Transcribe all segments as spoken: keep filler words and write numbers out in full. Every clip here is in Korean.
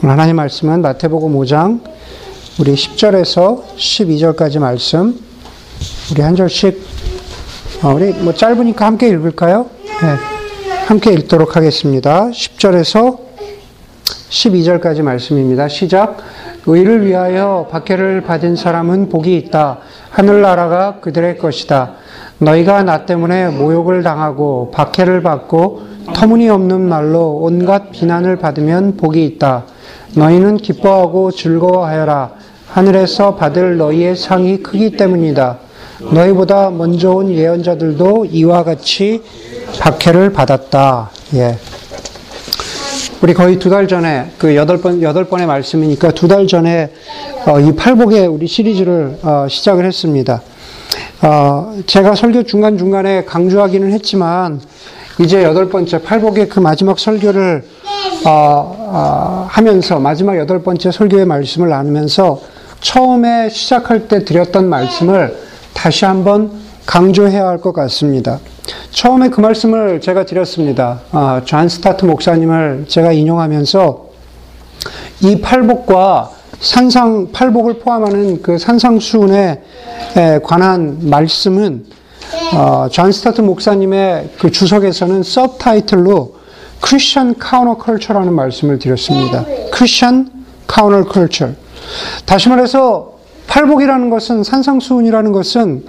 하나님 말씀은 마태복음 오 장 우리 십 절에서 십이 절까지 말씀 우리 한 절씩 어, 우리 뭐 짧으니까 함께 읽을까요? 네, 함께 읽도록 하겠습니다. 십 절에서 십이 절까지 말씀입니다. 시작. 의를 위하여 박해를 받은 사람은 복이 있다. 하늘나라가 그들의 것이다. 너희가 나 때문에 모욕을 당하고 박해를 받고 터무니없는 말로 온갖 비난을 받으면 복이 있다. 너희는 기뻐하고 즐거워하여라. 하늘에서 받을 너희의 상이 크기 때문이다. 너희보다 먼저 온 예언자들도 이와 같이 박해를 받았다. 예. 우리 거의 두 달 전에 그 여덟 번 여덟 번의 말씀이니까 두 달 전에 어, 이 팔복의 우리 시리즈를 어, 시작을 했습니다. 어, 제가 설교 중간 중간에 강조하기는 했지만 이제 여덟 번째 팔복의 그 마지막 설교를 어, 어, 하면서 마지막 여덟 번째 설교의 말씀을 나누면서 처음에 시작할 때 드렸던 말씀을 다시 한번 강조해야 할 것 같습니다. 처음에 그 말씀을 제가 드렸습니다. 아, 존 스타트 목사님을 제가 인용하면서 이 팔복과 산상, 팔복을 포함하는 그 산상수훈에 관한 말씀은 어, 존 스타트 목사님의 그 주석에서는 서브타이틀로 Christian Counterculture라는 말씀을 드렸습니다. Christian Counterculture. 다시 말해서 팔복이라는 것은 산상수훈이라는 것은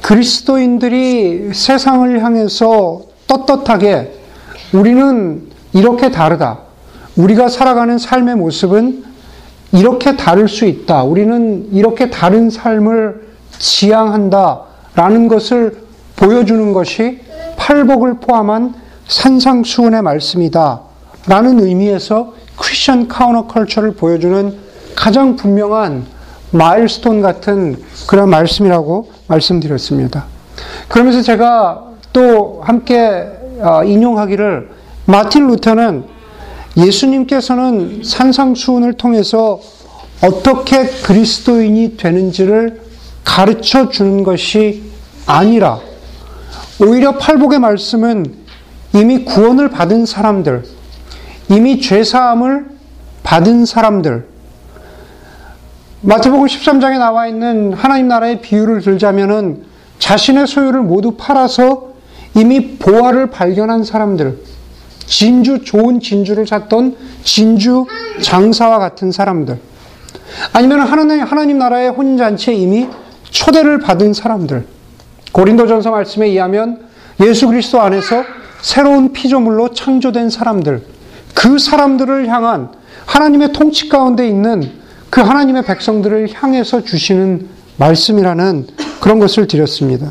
그리스도인들이 세상을 향해서 떳떳하게 우리는 이렇게 다르다. 우리가 살아가는 삶의 모습은 이렇게 다를 수 있다. 우리는 이렇게 다른 삶을 지향한다. 라는 것을 보여주는 것이 팔복을 포함한 산상수훈의 말씀이다. 라는 의미에서 크리스천 카운터컬처를 보여주는 가장 분명한 마일스톤 같은 그런 말씀이라고 말씀드렸습니다. 그러면서 제가 또 함께 인용하기를 마틴 루터는 예수님께서는 산상수훈을 통해서 어떻게 그리스도인이 되는지를 가르쳐 주는 것이 아니라 오히려 팔복의 말씀은 이미 구원을 받은 사람들, 이미 죄사함을 받은 사람들, 마태복음 십삼 장에 나와 있는 하나님 나라의 비유를 들자면은 자신의 소유를 모두 팔아서 이미 보화를 발견한 사람들, 진주, 좋은 진주를 샀던 진주 장사와 같은 사람들, 아니면 하나님, 하나님 나라의 혼인잔치에 이미 초대를 받은 사람들, 고린도전서 말씀에 의하면 예수 그리스도 안에서 새로운 피조물로 창조된 사람들, 그 사람들을 향한 하나님의 통치 가운데 있는 그 하나님의 백성들을 향해서 주시는 말씀이라는 그런 것을 드렸습니다.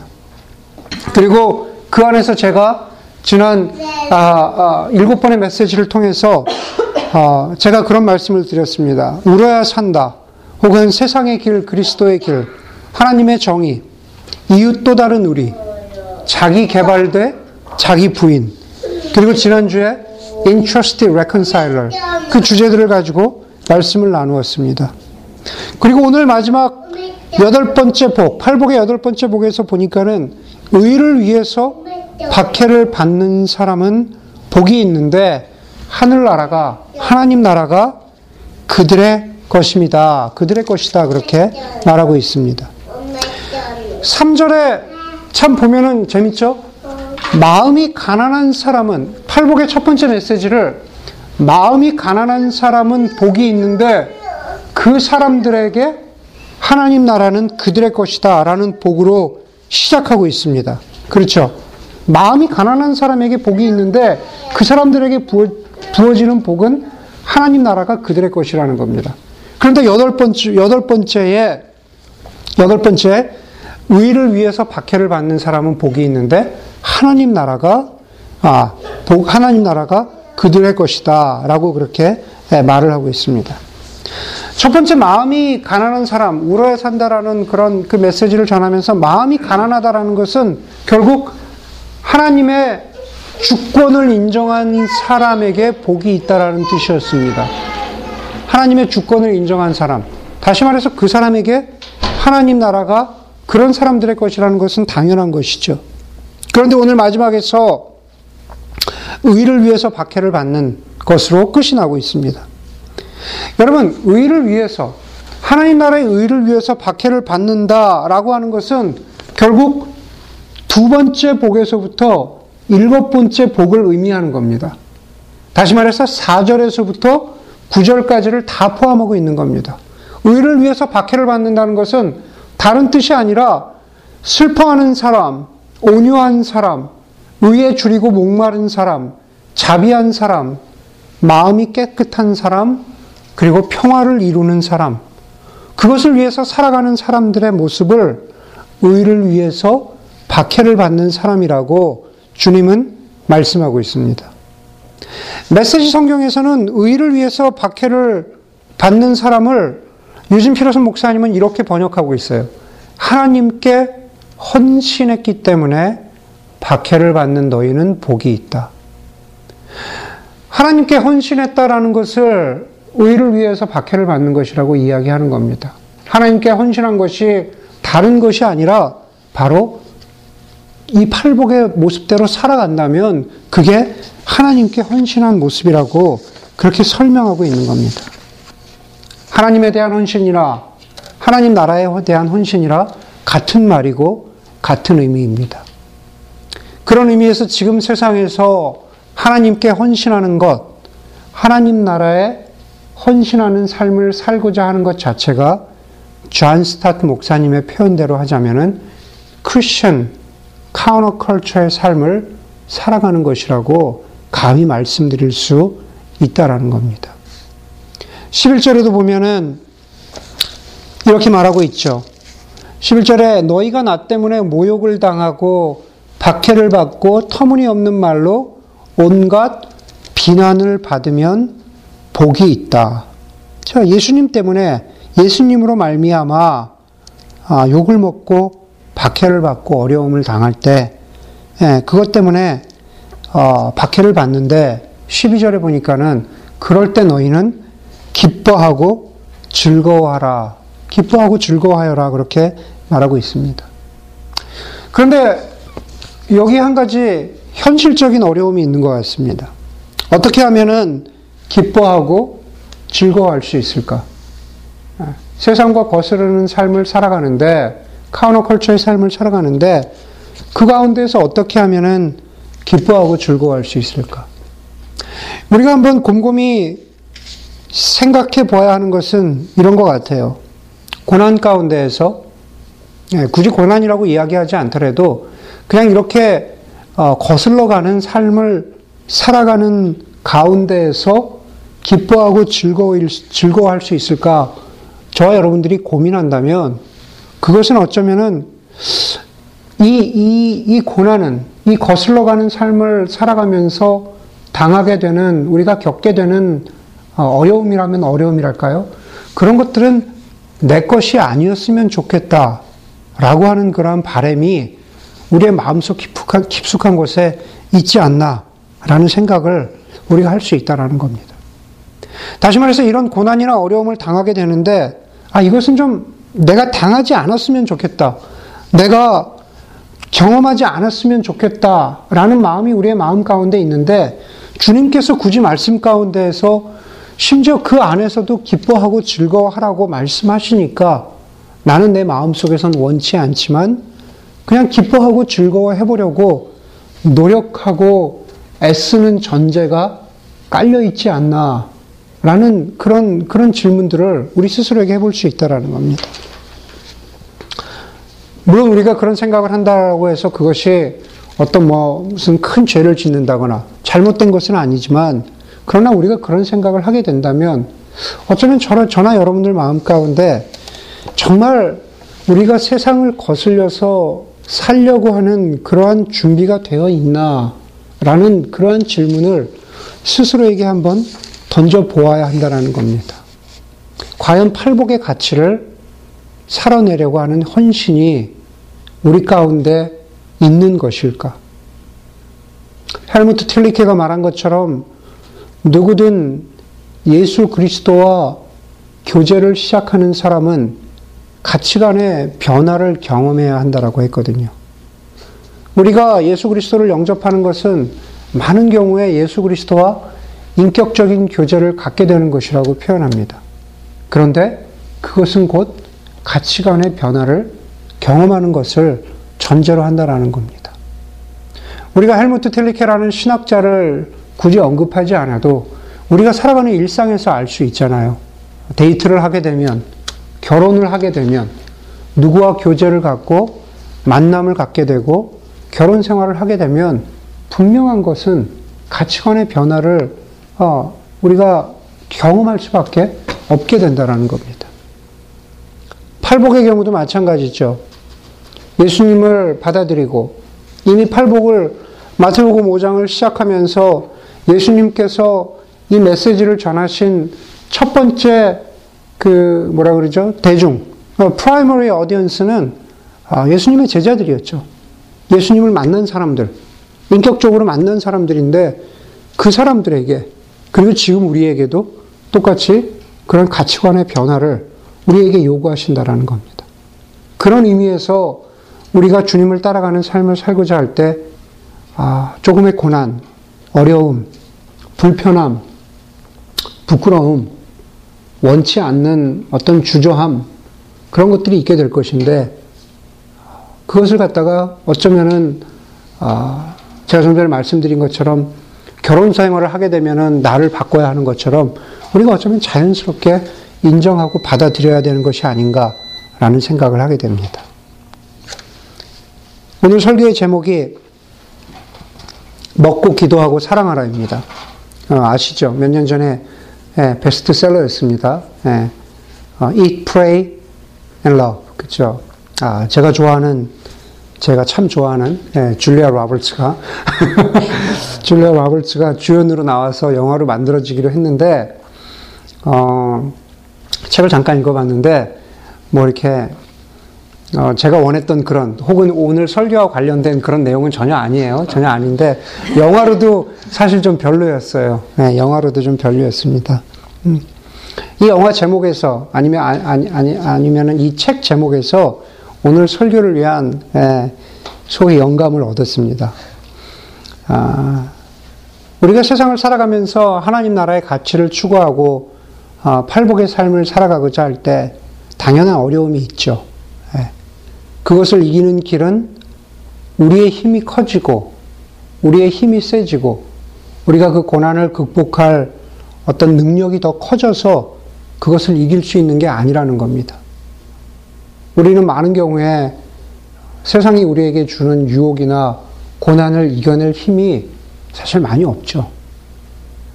그리고 그 안에서 제가 지난 아, 아, 일곱 번의 메시지를 통해서 아, 제가 그런 말씀을 드렸습니다. 울어야 산다. 혹은 세상의 길, 그리스도의 길, 하나님의 정의, 이웃 또 다른 우리, 자기 개발대, 자기 부인, 그리고 지난주에 Interest Reconciler 그 주제들을 가지고 말씀을 나누었습니다. 그리고 오늘 마지막 여덟 번째 복, 팔복의 여덟 번째 복에서 보니까는 의를 위해서 박해를 받는 사람은 복이 있는데 하늘나라가, 하나님 나라가 그들의 것입니다. 그들의 것이다. 그렇게 말하고 있습니다. 삼 절에 참 보면은 재밌죠? 마음이 가난한 사람은, 팔복의 첫 번째 메시지를 마음이 가난한 사람은 복이 있는데 그 사람들에게 하나님 나라는 그들의 것이다 라는 복으로 시작하고 있습니다. 그렇죠? 마음이 가난한 사람에게 복이 있는데 그 사람들에게 부어, 부어지는 복은 하나님 나라가 그들의 것이라는 겁니다. 그런데 여덟 번째, 여덟 번째에, 여덟 번째, 의를 위해서 박해를 받는 사람은 복이 있는데 하나님 나라가, 아, 복, 하나님 나라가 그들의 것이다 라고 그렇게 말을 하고 있습니다. 첫 번째, 마음이 가난한 사람, 울어야 산다라는 그런 그 메시지를 전하면서 마음이 가난하다라는 것은 결국 하나님의 주권을 인정한 사람에게 복이 있다라는 뜻이었습니다. 하나님의 주권을 인정한 사람, 다시 말해서 그 사람에게 하나님 나라가 그런 사람들의 것이라는 것은 당연한 것이죠. 그런데 오늘 마지막에서 의를 위해서 박해를 받는 것으로 끝이 나고 있습니다. 여러분, 의를 위해서, 하나님 나라의 의를 위해서 박해를 받는다라고 하는 것은 결국 두 번째 복에서부터 일곱 번째 복을 의미하는 겁니다. 다시 말해서 사 절에서부터 구 절까지를 다 포함하고 있는 겁니다. 의를 위해서 박해를 받는다는 것은 다른 뜻이 아니라 슬퍼하는 사람, 온유한 사람, 의에 줄이고 목마른 사람, 자비한 사람, 마음이 깨끗한 사람, 그리고 평화를 이루는 사람, 그것을 위해서 살아가는 사람들의 모습을 의를 위해서 박해를 받는 사람이라고 주님은 말씀하고 있습니다. 메시지 성경에서는 의를 위해서 박해를 받는 사람을 유진필호선 목사님은 이렇게 번역하고 있어요. 하나님께 헌신했기 때문에 박해를 받는 너희는 복이 있다. 하나님께 헌신했다라는 것을 의를 위해서 박해를 받는 것이라고 이야기하는 겁니다. 하나님께 헌신한 것이 다른 것이 아니라 바로 이 팔복의 모습대로 살아간다면 그게 하나님께 헌신한 모습이라고 그렇게 설명하고 있는 겁니다. 하나님에 대한 헌신이라 하나님 나라에 대한 헌신이라 같은 말이고 같은 의미입니다. 그런 의미에서 지금 세상에서 하나님께 헌신하는 것, 하나님 나라에 헌신하는 삶을 살고자 하는 것 자체가 존 스타트 목사님의 표현대로 하자면은 크리스천 카운터 컬처의 삶을 살아가는 것이라고 감히 말씀드릴 수 있다라는 겁니다. 십일 절에도 보면은 이렇게 말하고 있죠. 십일 절에 너희가 나 때문에 모욕을 당하고 박해를 받고 터무니없는 말로 온갖 비난을 받으면 복이 있다. 자, 예수님 때문에 예수님으로 말미암아 아, 욕을 먹고 박해를 받고 어려움을 당할 때 예, 그것 때문에 어, 박해를 받는데 십이 절에 보니까는 그럴 때 너희는 기뻐하고 즐거워하라. 기뻐하고 즐거워하여라. 그렇게 말하고 있습니다. 그런데 여기 한 가지 현실적인 어려움이 있는 것 같습니다. 어떻게 하면은 기뻐하고 즐거워할 수 있을까? 세상과 거스르는 삶을 살아가는데, 카운터컬처의 삶을 살아가는데, 그 가운데서 어떻게 하면은 기뻐하고 즐거워할 수 있을까? 우리가 한번 곰곰이 생각해 보아야 하는 것은 이런 것 같아요. 고난 가운데에서, 굳이 고난이라고 이야기하지 않더라도, 그냥 이렇게 거슬러가는 삶을 살아가는 가운데에서 기뻐하고 즐거워일, 즐거워할 수 있을까? 저와 여러분들이 고민한다면 그것은 어쩌면은 이, 이, 이 고난은 이 거슬러가는 삶을 살아가면서 당하게 되는 우리가 겪게 되는 어려움이라면 어려움이랄까요? 그런 것들은 내 것이 아니었으면 좋겠다라고 하는 그런 바람이 우리의 마음속 깊숙한, 깊숙한 곳에 있지 않나라는 생각을 우리가 할 수 있다라는 겁니다. 다시 말해서 이런 고난이나 어려움을 당하게 되는데, 아, 이것은 좀 내가 당하지 않았으면 좋겠다. 내가 경험하지 않았으면 좋겠다라는 마음이 우리의 마음 가운데 있는데, 주님께서 굳이 말씀 가운데에서 심지어 그 안에서도 기뻐하고 즐거워하라고 말씀하시니까 나는 내 마음속에선 원치 않지만 그냥 기뻐하고 즐거워해보려고 노력하고 애쓰는 전제가 깔려있지 않나 라는 그런 그런 질문들을 우리 스스로에게 해볼 수 있다라는 겁니다. 물론 우리가 그런 생각을 한다고 해서 그것이 어떤 뭐 무슨 큰 죄를 짓는다거나 잘못된 것은 아니지만, 그러나 우리가 그런 생각을 하게 된다면 어쩌면 저나, 저나 여러분들 마음 가운데 정말 우리가 세상을 거슬려서 살려고 하는 그러한 준비가 되어 있나 라는 그러한 질문을 스스로에게 한번 던져보아야 한다는 겁니다. 과연 팔복의 가치를 살아내려고 하는 헌신이 우리 가운데 있는 것일까? 헬무트 틸리케가 말한 것처럼 누구든 예수 그리스도와 교제를 시작하는 사람은 가치관의 변화를 경험해야 한다라고 했거든요. 우리가 예수 그리스도를 영접하는 것은 많은 경우에 예수 그리스도와 인격적인 교제를 갖게 되는 것이라고 표현합니다. 그런데 그것은 곧 가치관의 변화를 경험하는 것을 전제로 한다라는 겁니다. 우리가 헬무트 텔리케라는 신학자를 굳이 언급하지 않아도 우리가 살아가는 일상에서 알 수 있잖아요. 데이트를 하게 되면, 결혼을 하게 되면 누구와 교제를 갖고 만남을 갖게 되고 결혼 생활을 하게 되면 분명한 것은 가치관의 변화를 어, 우리가 경험할 수밖에 없게 된다라는 겁니다. 팔복의 경우도 마찬가지죠. 예수님을 받아들이고 이미 팔복을 마태복음 오 장을 시작하면서 예수님께서 이 메시지를 전하신 첫 번째 그 뭐라 그러죠? 대중, 프라이머리 어디언스는 예수님의 제자들이었죠. 예수님을 만난 사람들, 인격적으로 만난 사람들인데 그 사람들에게 그리고 지금 우리에게도 똑같이 그런 가치관의 변화를 우리에게 요구하신다라는 겁니다. 그런 의미에서 우리가 주님을 따라가는 삶을 살고자 할 때 아, 조금의 고난, 어려움, 불편함, 부끄러움, 원치 않는 어떤 주저함 그런 것들이 있게 될 것인데 그것을 갖다가 어쩌면은 아, 제가 좀 전에 말씀드린 것처럼 결혼 생활을 하게 되면은 나를 바꿔야 하는 것처럼 우리가 어쩌면 자연스럽게 인정하고 받아들여야 되는 것이 아닌가라는 생각을 하게 됩니다. 오늘 설교의 제목이 먹고 기도하고 사랑하라입니다. 아시죠? 몇 년 전에 베스트셀러였습니다. Eat, Pray and Love. 그렇죠? 아, 제가 좋아하는 제가 참 좋아하는 예, 줄리아 로버츠가 줄리아 로버츠가 주연으로 나와서 영화로 만들어지기로 했는데 어, 책을 잠깐 읽어봤는데 뭐 이렇게 어, 제가 원했던 그런 혹은 오늘 설교와 관련된 그런 내용은 전혀 아니에요. 전혀 아닌데 영화로도 사실 좀 별로였어요. 예, 영화로도 좀 별로였습니다. 음. 이 영화 제목에서 아니면 아니 아니 아니면은 이 책 제목에서 오늘 설교를 위한 소위 영감을 얻었습니다. 아, 우리가 세상을 살아가면서 하나님 나라의 가치를 추구하고 아, 팔복의 삶을 살아가고자 할 때 당연한 어려움이 있죠. 예. 그것을 이기는 길은 우리의 힘이 커지고 우리의 힘이 세지고 우리가 그 고난을 극복할 어떤 능력이 더 커져서 그것을 이길 수 있는 게 아니라는 겁니다. 우리는 많은 경우에 세상이 우리에게 주는 유혹이나 고난을 이겨낼 힘이 사실 많이 없죠.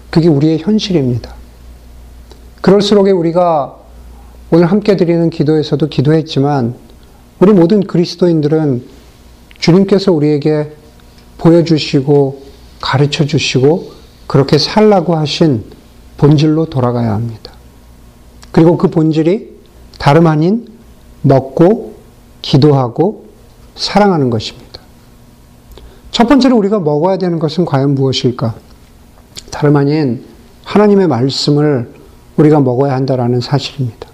그게 우리의 현실입니다. 그럴수록 우리가 오늘 함께 드리는 기도에서도 기도했지만 우리 모든 그리스도인들은 주님께서 우리에게 보여주시고 가르쳐주시고 그렇게 살라고 하신 본질로 돌아가야 합니다. 그리고 그 본질이 다름 아닌 먹고 기도하고 사랑하는 것입니다. 첫 번째로 우리가 먹어야 되는 것은 과연 무엇일까? 다름 아닌 하나님의 말씀을 우리가 먹어야 한다라는 사실입니다.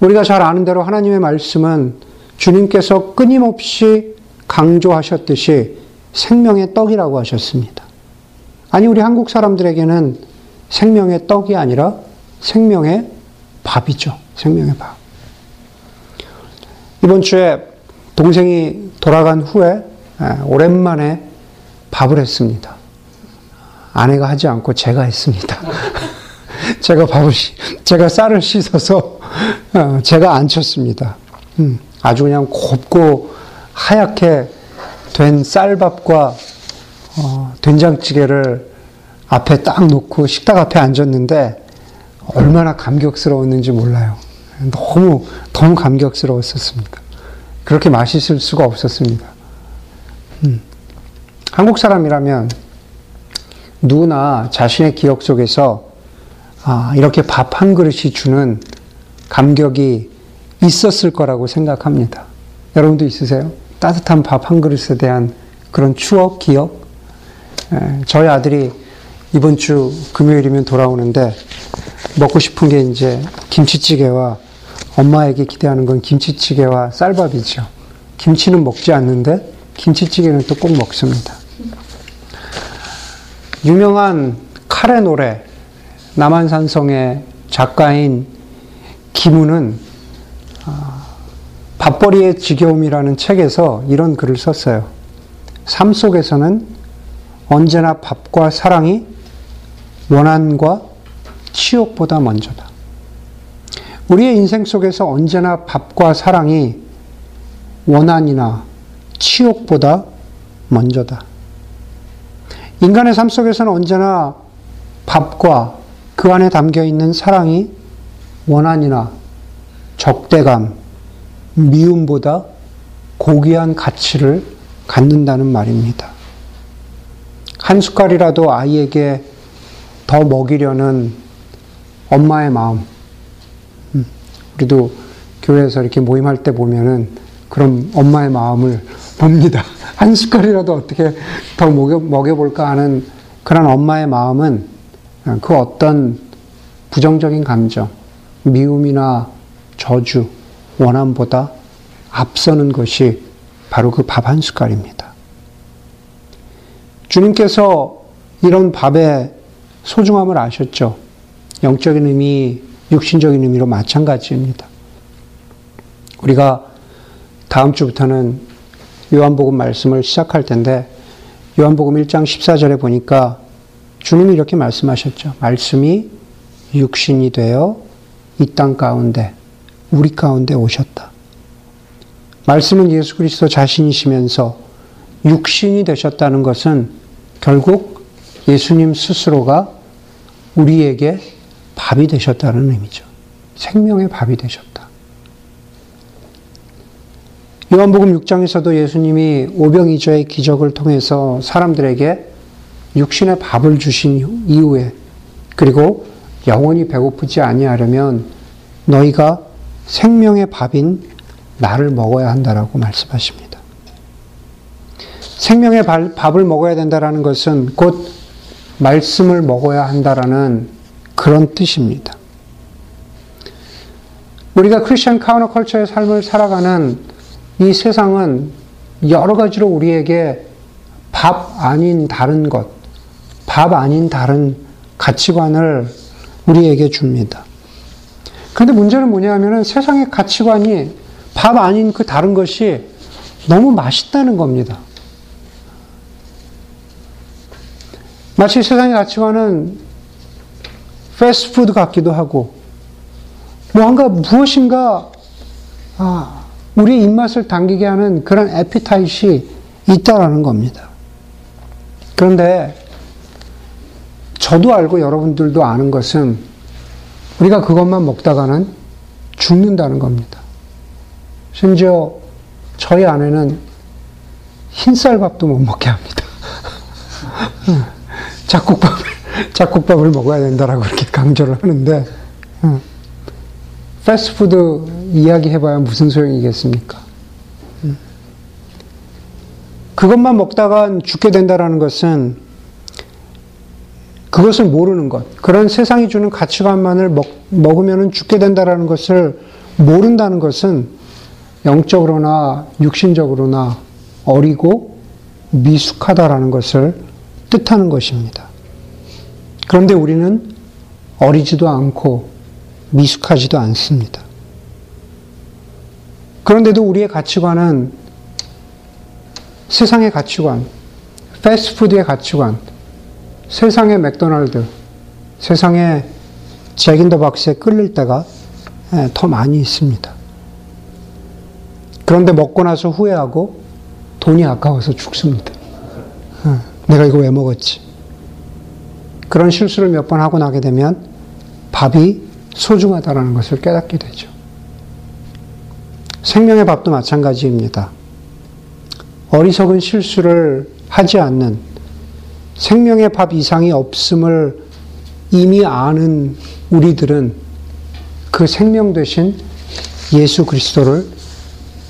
우리가 잘 아는 대로 하나님의 말씀은 주님께서 끊임없이 강조하셨듯이 생명의 떡이라고 하셨습니다. 아니 우리 한국 사람들에게는 생명의 떡이 아니라 생명의 밥이죠. 생명의 밥. 이번 주에 동생이 돌아간 후에 오랜만에 밥을 했습니다. 아내가 하지 않고 제가 했습니다. 제가 밥을, 제가 쌀을 씻어서 제가 안 쳤습니다. 아주 그냥 곱고 하얗게 된 쌀밥과 된장찌개를 앞에 딱 놓고 식탁 앞에 앉았는데 얼마나 감격스러웠는지 몰라요. 너무, 너무 감격스러웠었습니다. 그렇게 맛있을 수가 없었습니다. 음. 한국 사람이라면 누구나 자신의 기억 속에서 아, 이렇게 밥 한 그릇이 주는 감격이 있었을 거라고 생각합니다. 여러분도 있으세요? 따뜻한 밥 한 그릇에 대한 그런 추억, 기억? 에, 저희 아들이 이번 주 금요일이면 돌아오는데 먹고 싶은 게 이제 김치찌개와 엄마에게 기대하는 건 김치찌개와 쌀밥이죠. 김치는 먹지 않는데 김치찌개는 또 꼭 먹습니다. 유명한 팔의 노래, 남한산성의 작가인 김우는 밥벌이의 지겨움이라는 책에서 이런 글을 썼어요. 삶 속에서는 언제나 밥과 사랑이 원한과 치욕보다 먼저다. 우리의 인생 속에서 언제나 밥과 사랑이 원한이나 치욕보다 먼저다. 인간의 삶 속에서는 언제나 밥과 그 안에 담겨있는 사랑이 원한이나 적대감, 미움보다 고귀한 가치를 갖는다는 말입니다. 한 숟갈이라도 아이에게 더 먹이려는 엄마의 마음. 우리도 교회에서 이렇게 모임할 때 보면은 그런 엄마의 마음을 봅니다. 한 숟갈이라도 어떻게 더 먹여, 먹여볼까 하는 그런 엄마의 마음은 그 어떤 부정적인 감정, 미움이나 저주, 원함보다 앞서는 것이 바로 그 밥 한 숟갈입니다. 주님께서 이런 밥의 소중함을 아셨죠. 영적인 의미, 육신적인 의미로 마찬가지입니다. 우리가 다음 주부터는 요한복음 말씀을 시작할 텐데, 요한복음 일 장 십사 절에 보니까 주님이 이렇게 말씀하셨죠. 말씀이 육신이 되어 이 땅 가운데, 우리 가운데 오셨다. 말씀은 예수 그리스도 자신이시면서 육신이 되셨다는 것은 결국 예수님 스스로가 우리에게 밥이 되셨다는 의미죠. 생명의 밥이 되셨다. 요한복음 육 장에서도 예수님이 오병이어의 기적을 통해서 사람들에게 육신의 밥을 주신 이후에, 그리고 영원히 배고프지 아니하려면 너희가 생명의 밥인 나를 먹어야 한다라고 말씀하십니다. 생명의 밥을 먹어야 된다라는 것은 곧 말씀을 먹어야 한다라는 그런 뜻입니다. 우리가 크리스천 카운터컬처의 삶을 살아가는 이 세상은 여러 가지로 우리에게 밥 아닌 다른 것, 밥 아닌 다른 가치관을 우리에게 줍니다. 그런데 문제는 뭐냐 하면은 세상의 가치관이 밥 아닌 그 다른 것이 너무 맛있다는 겁니다. 마치 세상의 가치관은 패스트푸드 같기도 하고, 뭔가 무엇인가 아, 우리의 입맛을 당기게 하는 그런 에피타이시 있다라는 겁니다. 그런데 저도 알고 여러분들도 아는 것은 우리가 그것만 먹다가는 죽는다는 겁니다. 심지어 저희 아내는 흰쌀밥도 못 먹게 합니다. 잡곡밥을, 잡곡밥을 먹어야 된다라고 이렇게 강조를 하는데, 패스트푸드 이야기 해봐야 무슨 소용이겠습니까? 그것만 먹다간 죽게 된다라는 것은 그것을 모르는 것, 그런 세상이 주는 가치관만을 먹, 먹으면 죽게 된다라는 것을 모른다는 것은 영적으로나 육신적으로나 어리고 미숙하다라는 것을 뜻하는 것입니다. 그런데 우리는 어리지도 않고 미숙하지도 않습니다. 그런데도 우리의 가치관은 세상의 가치관, 패스트푸드의 가치관, 세상의 맥도날드, 세상의 잭인더박스에 끌릴 때가 더 많이 있습니다. 그런데 먹고 나서 후회하고 돈이 아까워서 죽습니다. 내가 이거 왜 먹었지? 그런 실수를 몇 번 하고 나게 되면 밥이 소중하다라는 것을 깨닫게 되죠. 생명의 밥도 마찬가지입니다. 어리석은 실수를 하지 않는, 생명의 밥 이상이 없음을 이미 아는 우리들은 그 생명 대신 예수 그리스도를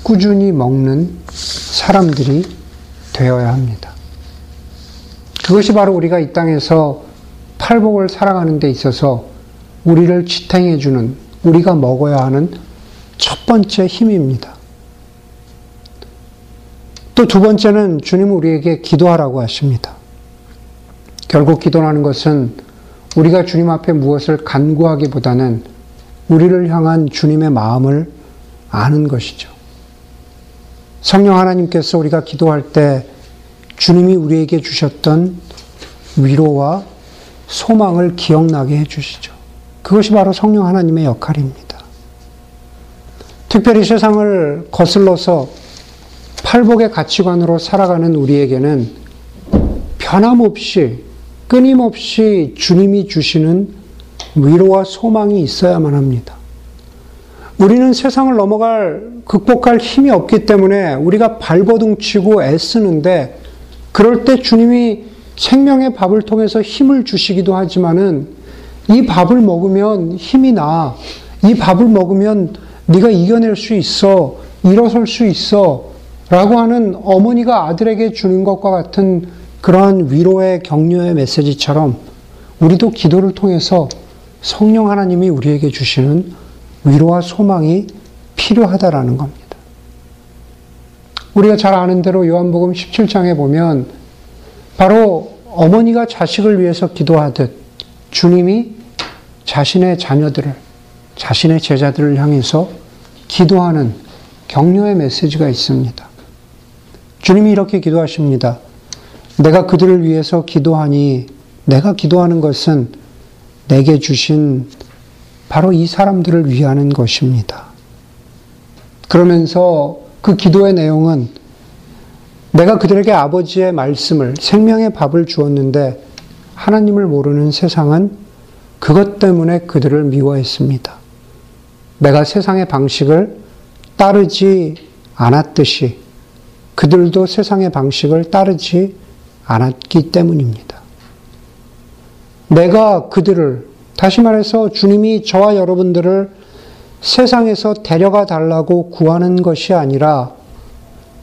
꾸준히 먹는 사람들이 되어야 합니다. 그것이 바로 우리가 이 땅에서 팔복을 살아가는 데 있어서 우리를 지탱해주는, 우리가 먹어야 하는 첫 번째 힘입니다. 또 두 번째는 주님은 우리에게 기도하라고 하십니다. 결국 기도라는 것은 우리가 주님 앞에 무엇을 간구하기보다는 우리를 향한 주님의 마음을 아는 것이죠. 성령 하나님께서 우리가 기도할 때 주님이 우리에게 주셨던 위로와 소망을 기억나게 해주시죠. 그것이 바로 성령 하나님의 역할입니다. 특별히 세상을 거슬러서 팔복의 가치관으로 살아가는 우리에게는 변함없이, 끊임없이 주님이 주시는 위로와 소망이 있어야만 합니다. 우리는 세상을 넘어갈, 극복할 힘이 없기 때문에 우리가 발버둥치고 애쓰는데, 그럴 때 주님이 생명의 밥을 통해서 힘을 주시기도 하지만은, 이 밥을 먹으면 힘이 나, 이 밥을 먹으면 네가 이겨낼 수 있어, 일어설 수 있어 라고 하는 어머니가 아들에게 주는 것과 같은 그러한 위로의 격려의 메시지처럼 우리도 기도를 통해서 성령 하나님이 우리에게 주시는 위로와 소망이 필요하다라는 겁니다. 우리가 잘 아는 대로 요한복음 십칠 장에 보면 바로 어머니가 자식을 위해서 기도하듯 주님이 자신의 자녀들을, 자신의 제자들을 향해서 기도하는 격려의 메시지가 있습니다. 주님이 이렇게 기도하십니다. 내가 그들을 위해서 기도하니 내가 기도하는 것은 내게 주신 바로 이 사람들을 위하는 것입니다. 그러면서 그 기도의 내용은 내가 그들에게 아버지의 말씀을, 생명의 밥을 주었는데 하나님을 모르는 세상은 그것 때문에 그들을 미워했습니다. 내가 세상의 방식을 따르지 않았듯이 그들도 세상의 방식을 따르지 않았기 때문입니다. 내가 그들을, 다시 말해서 주님이 저와 여러분들을 세상에서 데려가 달라고 구하는 것이 아니라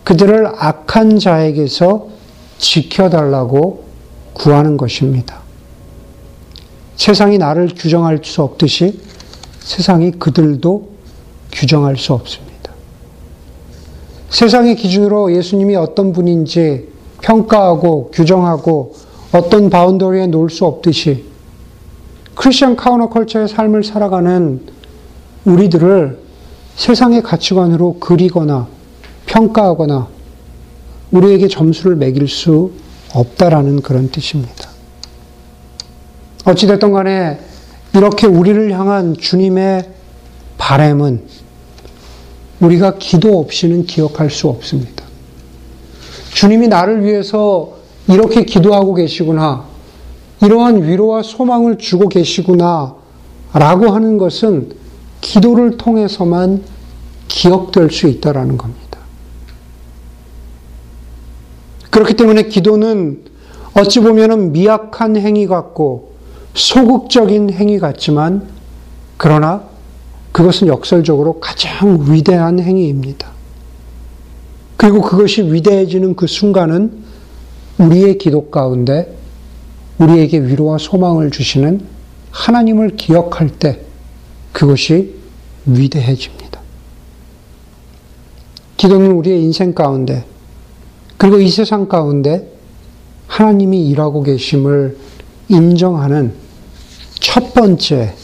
그들을 악한 자에게서 지켜달라고 구하는 것입니다. 세상이 나를 규정할 수 없듯이 세상이 그들도 규정할 수 없습니다. 세상의 기준으로 예수님이 어떤 분인지 평가하고 규정하고 어떤 바운더리에 놓을 수 없듯이 크리스천 카운터컬처의 삶을 살아가는 우리들을 세상의 가치관으로 그리거나 평가하거나 우리에게 점수를 매길 수 없다라는 그런 뜻입니다. 어찌됐든 간에 이렇게 우리를 향한 주님의 바램은 우리가 기도 없이는 기억할 수 없습니다. 주님이 나를 위해서 이렇게 기도하고 계시구나, 이러한 위로와 소망을 주고 계시구나 라고 하는 것은 기도를 통해서만 기억될 수 있다라는 겁니다. 그렇기 때문에 기도는 어찌 보면은 미약한 행위 같고 소극적인 행위 같지만, 그러나 그것은 역설적으로 가장 위대한 행위입니다. 그리고 그것이 위대해지는 그 순간은 우리의 기도 가운데 우리에게 위로와 소망을 주시는 하나님을 기억할 때 그것이 위대해집니다. 기도는 우리의 인생 가운데, 그리고 이 세상 가운데 하나님이 일하고 계심을 인정하는 첫 번째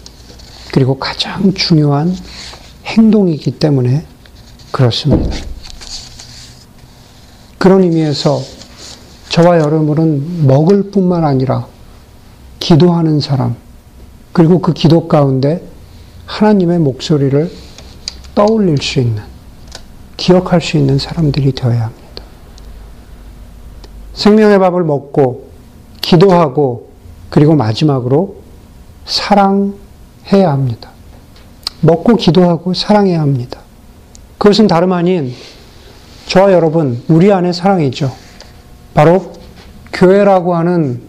그리고 가장 중요한 행동이기 때문에 그렇습니다. 그런 의미에서 저와 여러분은 먹을 뿐만 아니라 기도하는 사람, 그리고 그 기도 가운데 하나님의 목소리를 떠올릴 수 있는, 기억할 수 있는 사람들이 되어야 합니다. 생명의 밥을 먹고 기도하고 그리고 마지막으로 사랑해야 합니다. 먹고 기도하고 사랑해야 합니다. 그것은 다름 아닌 저와 여러분, 우리 안에 사랑이죠. 바로 교회라고 하는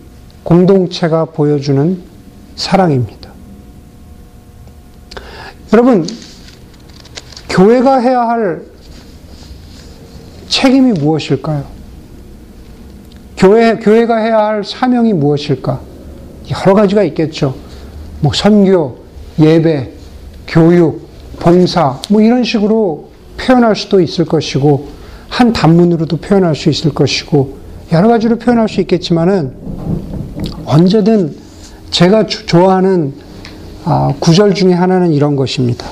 공동체가 보여주는 사랑입니다. 여러분, 교회가 해야 할 책임이 무엇일까요? 교회, 교회가 해야 할 사명이 무엇일까? 여러 가지가 있겠죠. 뭐, 선교, 예배, 교육, 봉사, 뭐, 이런 식으로 표현할 수도 있을 것이고, 한 단문으로도 표현할 수 있을 것이고, 여러 가지로 표현할 수 있겠지만은, 언제든 제가 좋아하는 구절 중에 하나는 이런 것입니다.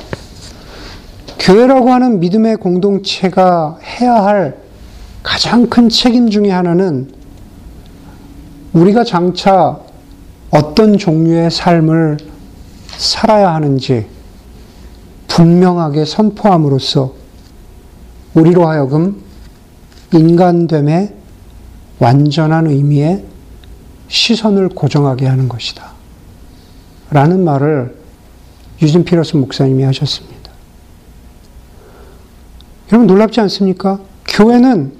교회라고 하는 믿음의 공동체가 해야 할 가장 큰 책임 중에 하나는 우리가 장차 어떤 종류의 삶을 살아야 하는지 분명하게 선포함으로써 우리로 하여금 인간됨의 완전한 의미에 시선을 고정하게 하는 것이다 라는 말을 유진 피러스 목사님이 하셨습니다. 여러분 놀랍지 않습니까? 교회는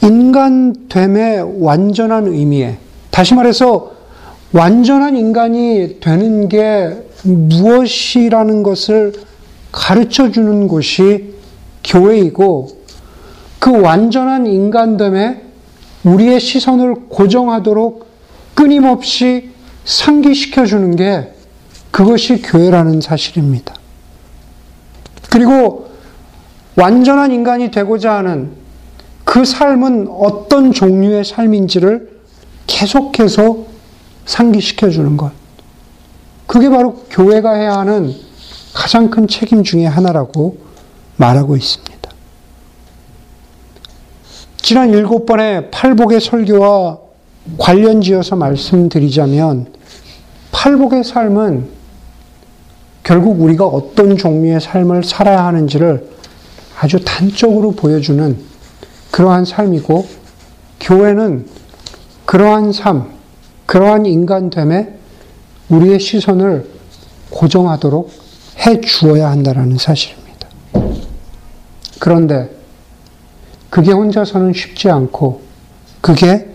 인간됨의 완전한 의미에, 다시 말해서 완전한 인간이 되는 게 무엇이라는 것을 가르쳐주는 곳이 교회이고, 그 완전한 인간됨에 우리의 시선을 고정하도록 끊임없이 상기시켜주는 게 그것이 교회라는 사실입니다. 그리고 완전한 인간이 되고자 하는 그 삶은 어떤 종류의 삶인지를 계속해서 상기시켜주는 것, 그게 바로 교회가 해야 하는 가장 큰 책임 중에 하나라고 말하고 있습니다. 지난 일곱 번의 팔복의 설교와 관련지어서 말씀드리자면, 팔복의 삶은 결국 우리가 어떤 종류의 삶을 살아야 하는지를 아주 단적으로 보여주는 그러한 삶이고, 교회는 그러한 삶, 그러한 인간됨에 우리의 시선을 고정하도록 해 주어야 한다는 사실입니다. 그런데 그게 혼자서는 쉽지 않고, 그게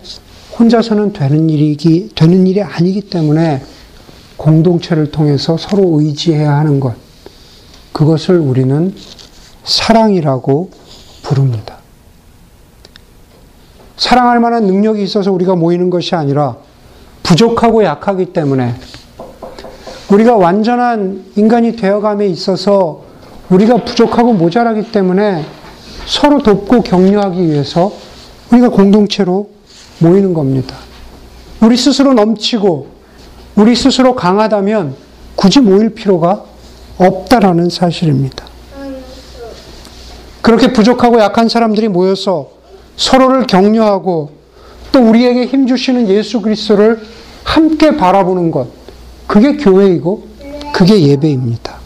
혼자서는 되는 일이기, 되는 일이 아니기 때문에 공동체를 통해서 서로 의지해야 하는 것, 그것을 우리는 사랑이라고 부릅니다. 사랑할 만한 능력이 있어서 우리가 모이는 것이 아니라 부족하고 약하기 때문에, 우리가 완전한 인간이 되어감에 있어서 우리가 부족하고 모자라기 때문에 서로 돕고 격려하기 위해서 우리가 공동체로 모이는 겁니다. 우리 스스로 넘치고 우리 스스로 강하다면 굳이 모일 필요가 없다라는 사실입니다. 그렇게 부족하고 약한 사람들이 모여서 서로를 격려하고 또 우리에게 힘 주시는 예수 그리스도를 함께 바라보는 것, 그게 교회이고 그게 예배입니다.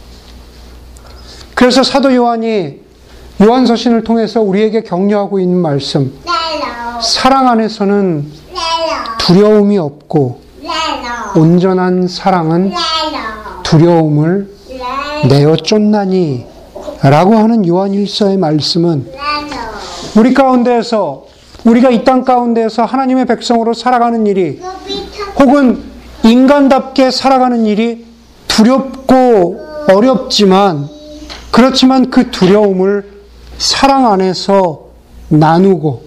그래서 사도 요한이 요한서신을 통해서 우리에게 격려하고 있는 말씀, 사랑 안에서는 두려움이 없고 온전한 사랑은 두려움을 내어 쫓나니 라고 하는 요한일서의 말씀은 우리 가운데에서, 우리가 이 땅 가운데에서 하나님의 백성으로 살아가는 일이, 혹은 인간답게 살아가는 일이 두렵고 어렵지만, 그렇지만 그 두려움을 사랑 안에서 나누고,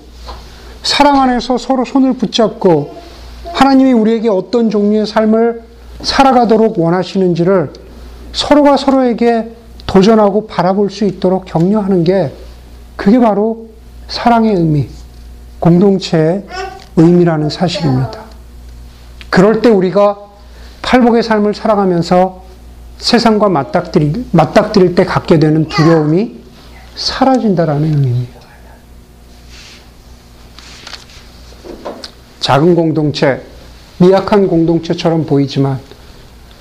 사랑 안에서 서로 손을 붙잡고 하나님이 우리에게 어떤 종류의 삶을 살아가도록 원하시는지를 서로가 서로에게 도전하고 바라볼 수 있도록 격려하는 게, 그게 바로 사랑의 의미, 공동체의 의미라는 사실입니다. 그럴 때 우리가 팔복의 삶을 살아가면서 세상과 맞닥뜨리, 맞닥뜨릴 때 갖게 되는 두려움이 사라진다라는 의미입니다. 작은 공동체, 미약한 공동체처럼 보이지만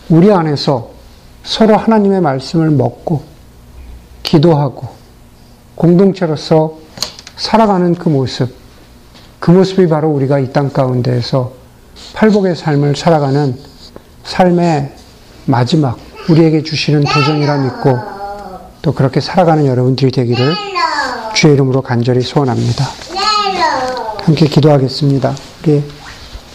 우리 안에서 서로 하나님의 말씀을 먹고 기도하고 공동체로서 살아가는 그 모습, 그 모습이 바로 우리가 이 땅 가운데에서 팔복의 삶을 살아가는 삶의 마지막, 우리에게 주시는 도전이라 믿고 또 그렇게 살아가는 여러분들이 되기를 주의 이름으로 간절히 소원합니다. 함께 기도하겠습니다. 우리